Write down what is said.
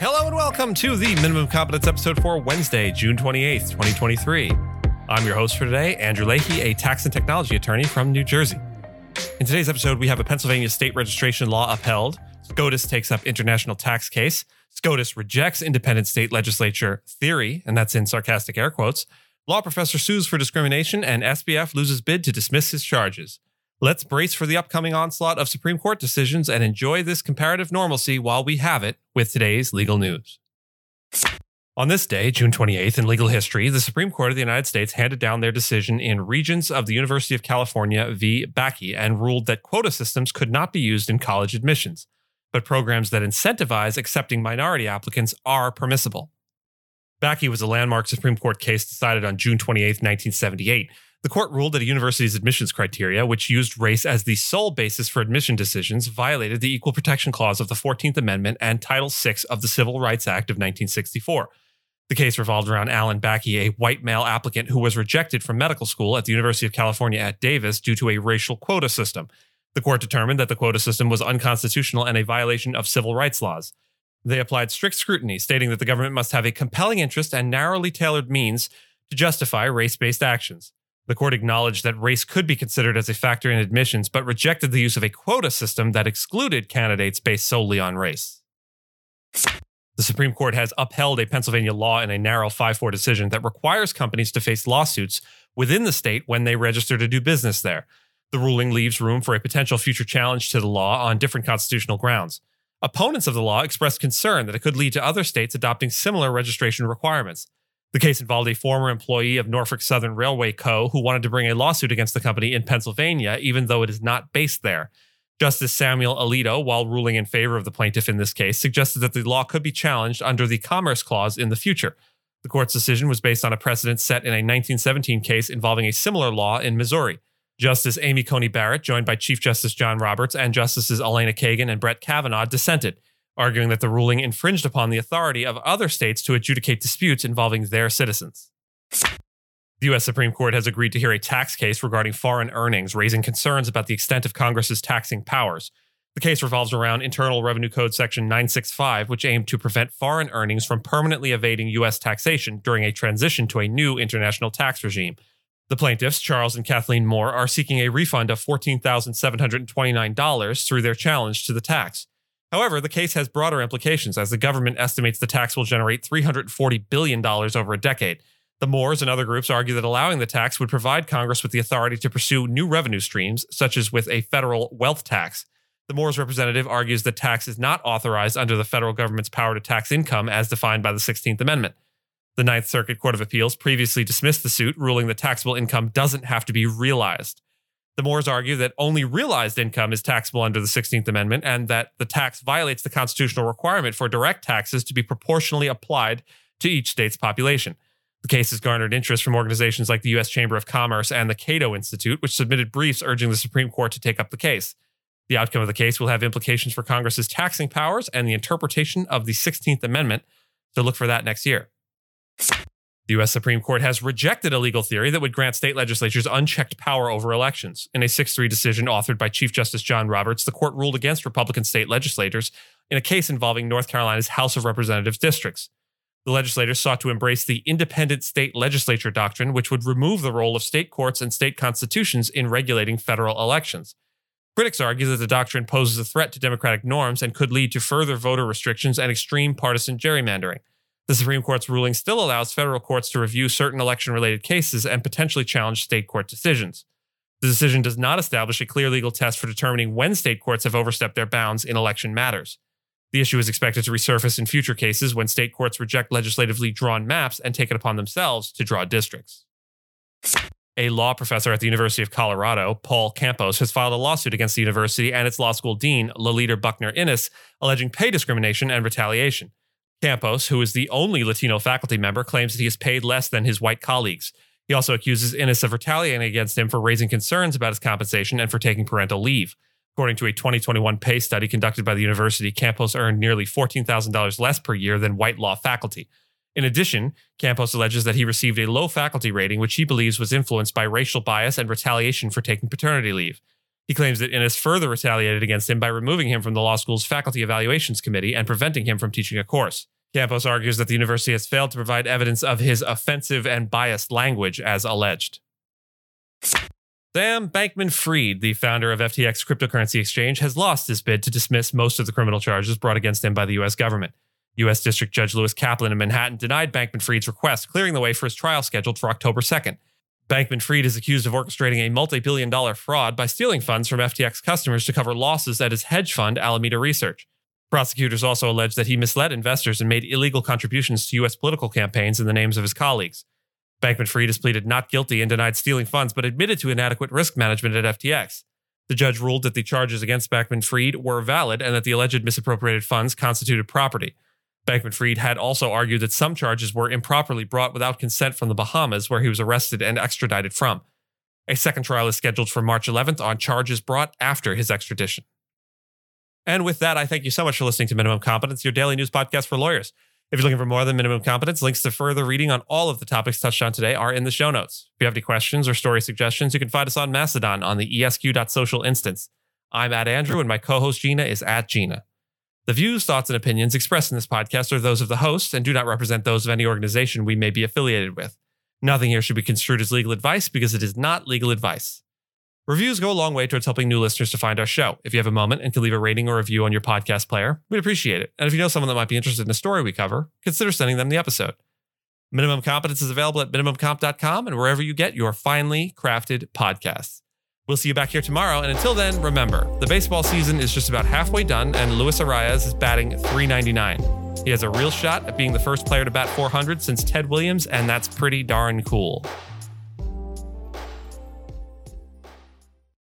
Hello and welcome to the Minimum Competence episode for Wednesday, June 28th, 2023. I'm your host for today, Andrew Leahy, a tax and technology attorney from New Jersey. In today's episode, we have a Pennsylvania state registration law upheld. SCOTUS takes up international tax case. SCOTUS rejects independent state legislature theory, and that's in sarcastic air quotes. Law professor sues for discrimination, and SBF loses bid to dismiss his charges. Let's brace for the upcoming onslaught of Supreme Court decisions and enjoy this comparative normalcy while we have it with today's legal news. On this day, June 28th, in legal history, the Supreme Court of the United States handed down their decision in Regents of the University of California v. Bakke and ruled that quota systems could not be used in college admissions, but programs that incentivize accepting minority applicants are permissible. Bakke was a landmark Supreme Court case decided on June 28, 1978. The court ruled that a university's admissions criteria, which used race as the sole basis for admission decisions, violated the Equal Protection Clause of the 14th Amendment and Title VI of the Civil Rights Act of 1964. The case revolved around Allan Bakke, a white male applicant who was rejected from medical school at the University of California at Davis due to a racial quota system. The court determined that the quota system was unconstitutional and a violation of civil rights laws. They applied strict scrutiny, stating that the government must have a compelling interest and narrowly tailored means to justify race-based actions. The court acknowledged that race could be considered as a factor in admissions, but rejected the use of a quota system that excluded candidates based solely on race. The Supreme Court has upheld a Pennsylvania law in a narrow 5-4 decision that requires companies to face lawsuits within the state when they register to do business there. The ruling leaves room for a potential future challenge to the law on different constitutional grounds. Opponents of the law expressed concern that it could lead to other states adopting similar registration requirements. The case involved a former employee of Norfolk Southern Railway Co. who wanted to bring a lawsuit against the company in Pennsylvania, even though it is not based there. Justice Samuel Alito, while ruling in favor of the plaintiff in this case, suggested that the law could be challenged under the Commerce Clause in the future. The court's decision was based on a precedent set in a 1917 case involving a similar law in Missouri. Justice Amy Coney Barrett, joined by Chief Justice John Roberts and Justices Elena Kagan and Brett Kavanaugh, dissented, arguing that the ruling infringed upon the authority of other states to adjudicate disputes involving their citizens. The U.S. Supreme Court has agreed to hear a tax case regarding foreign earnings, raising concerns about the extent of Congress's taxing powers. The case revolves around Internal Revenue Code Section 965, which aimed to prevent foreign earnings from permanently evading U.S. taxation during a transition to a new international tax regime. The plaintiffs, Charles and Kathleen Moore, are seeking a refund of $14,729 through their challenge to the tax. However, the case has broader implications, as the government estimates the tax will generate $340 billion over a decade. The Moores and other groups argue that allowing the tax would provide Congress with the authority to pursue new revenue streams, such as with a federal wealth tax. The Moores representative argues that tax is not authorized under the federal government's power to tax income as defined by the 16th Amendment. The Ninth Circuit Court of Appeals previously dismissed the suit, ruling that taxable income doesn't have to be realized. The Moores argue that only realized income is taxable under the 16th Amendment and that the tax violates the constitutional requirement for direct taxes to be proportionally applied to each state's population. The case has garnered interest from organizations like the U.S. Chamber of Commerce and the Cato Institute, which submitted briefs urging the Supreme Court to take up the case. The outcome of the case will have implications for Congress's taxing powers and the interpretation of the 16th Amendment, so look for that next year. The U.S. Supreme Court has rejected a legal theory that would grant state legislatures unchecked power over elections. In a 6-3 decision authored by Chief Justice John Roberts, the court ruled against Republican state legislators in a case involving North Carolina's House of Representatives districts. The legislators sought to embrace the independent state legislature doctrine, which would remove the role of state courts and state constitutions in regulating federal elections. Critics argue that the doctrine poses a threat to democratic norms and could lead to further voter restrictions and extreme partisan gerrymandering. The Supreme Court's ruling still allows federal courts to review certain election-related cases and potentially challenge state court decisions. The decision does not establish a clear legal test for determining when state courts have overstepped their bounds in election matters. The issue is expected to resurface in future cases when state courts reject legislatively drawn maps and take it upon themselves to draw districts. A law professor at the University of Colorado, Paul Campos, has filed a lawsuit against the university and its law school dean, Lolita Buckner-Innes, alleging pay discrimination and retaliation. Campos, who is the only Latino faculty member, claims that he is paid less than his white colleagues. He also accuses Innes of retaliating against him for raising concerns about his compensation and for taking parental leave. According to a 2021 pay study conducted by the university, Campos earned nearly $14,000 less per year than white law faculty. In addition, Campos alleges that he received a low faculty rating, which he believes was influenced by racial bias and retaliation for taking paternity leave. He claims that Innes further retaliated against him by removing him from the law school's faculty evaluations committee and preventing him from teaching a course. Campos argues that the university has failed to provide evidence of his offensive and biased language as alleged. Sam Bankman-Fried, the founder of FTX cryptocurrency exchange, has lost his bid to dismiss most of the criminal charges brought against him by the U.S. government. U.S. District Judge Lewis Kaplan in Manhattan denied Bankman-Fried's request, clearing the way for his trial scheduled for October 2nd. Bankman-Fried is accused of orchestrating a multi-billion-dollar fraud by stealing funds from FTX customers to cover losses at his hedge fund, Alameda Research. Prosecutors also allege that he misled investors and made illegal contributions to U.S. political campaigns in the names of his colleagues. Bankman-Fried has pleaded not guilty and denied stealing funds, but admitted to inadequate risk management at FTX. The judge ruled that the charges against Bankman-Fried were valid and that the alleged misappropriated funds constituted property. Bankman-Fried had also argued that some charges were improperly brought without consent from the Bahamas, where he was arrested and extradited from. A second trial is scheduled for March 11th on charges brought after his extradition. And with that, I thank you so much for listening to Minimum Competence, your daily news podcast for lawyers. If you're looking for more than Minimum Competence, links to further reading on all of the topics touched on today are in the show notes. If you have any questions or story suggestions, you can find us on Mastodon on the esq.social instance. I'm @Andrew, and my co-host Gina is @Gina. The views, thoughts, and opinions expressed in this podcast are those of the host and do not represent those of any organization we may be affiliated with. Nothing here should be construed as legal advice because it is not legal advice. Reviews go a long way towards helping new listeners to find our show. If you have a moment and can leave a rating or review on your podcast player, we'd appreciate it. And if you know someone that might be interested in the story we cover, consider sending them the episode. Minimum Competence is available at minimumcomp.com and wherever you get your finely crafted podcasts. We'll see you back here tomorrow. And until then, remember, the baseball season is just about halfway done and Luis Arias is batting .399. He has a real shot at being the first player to bat .400 since Ted Williams, and that's pretty darn cool.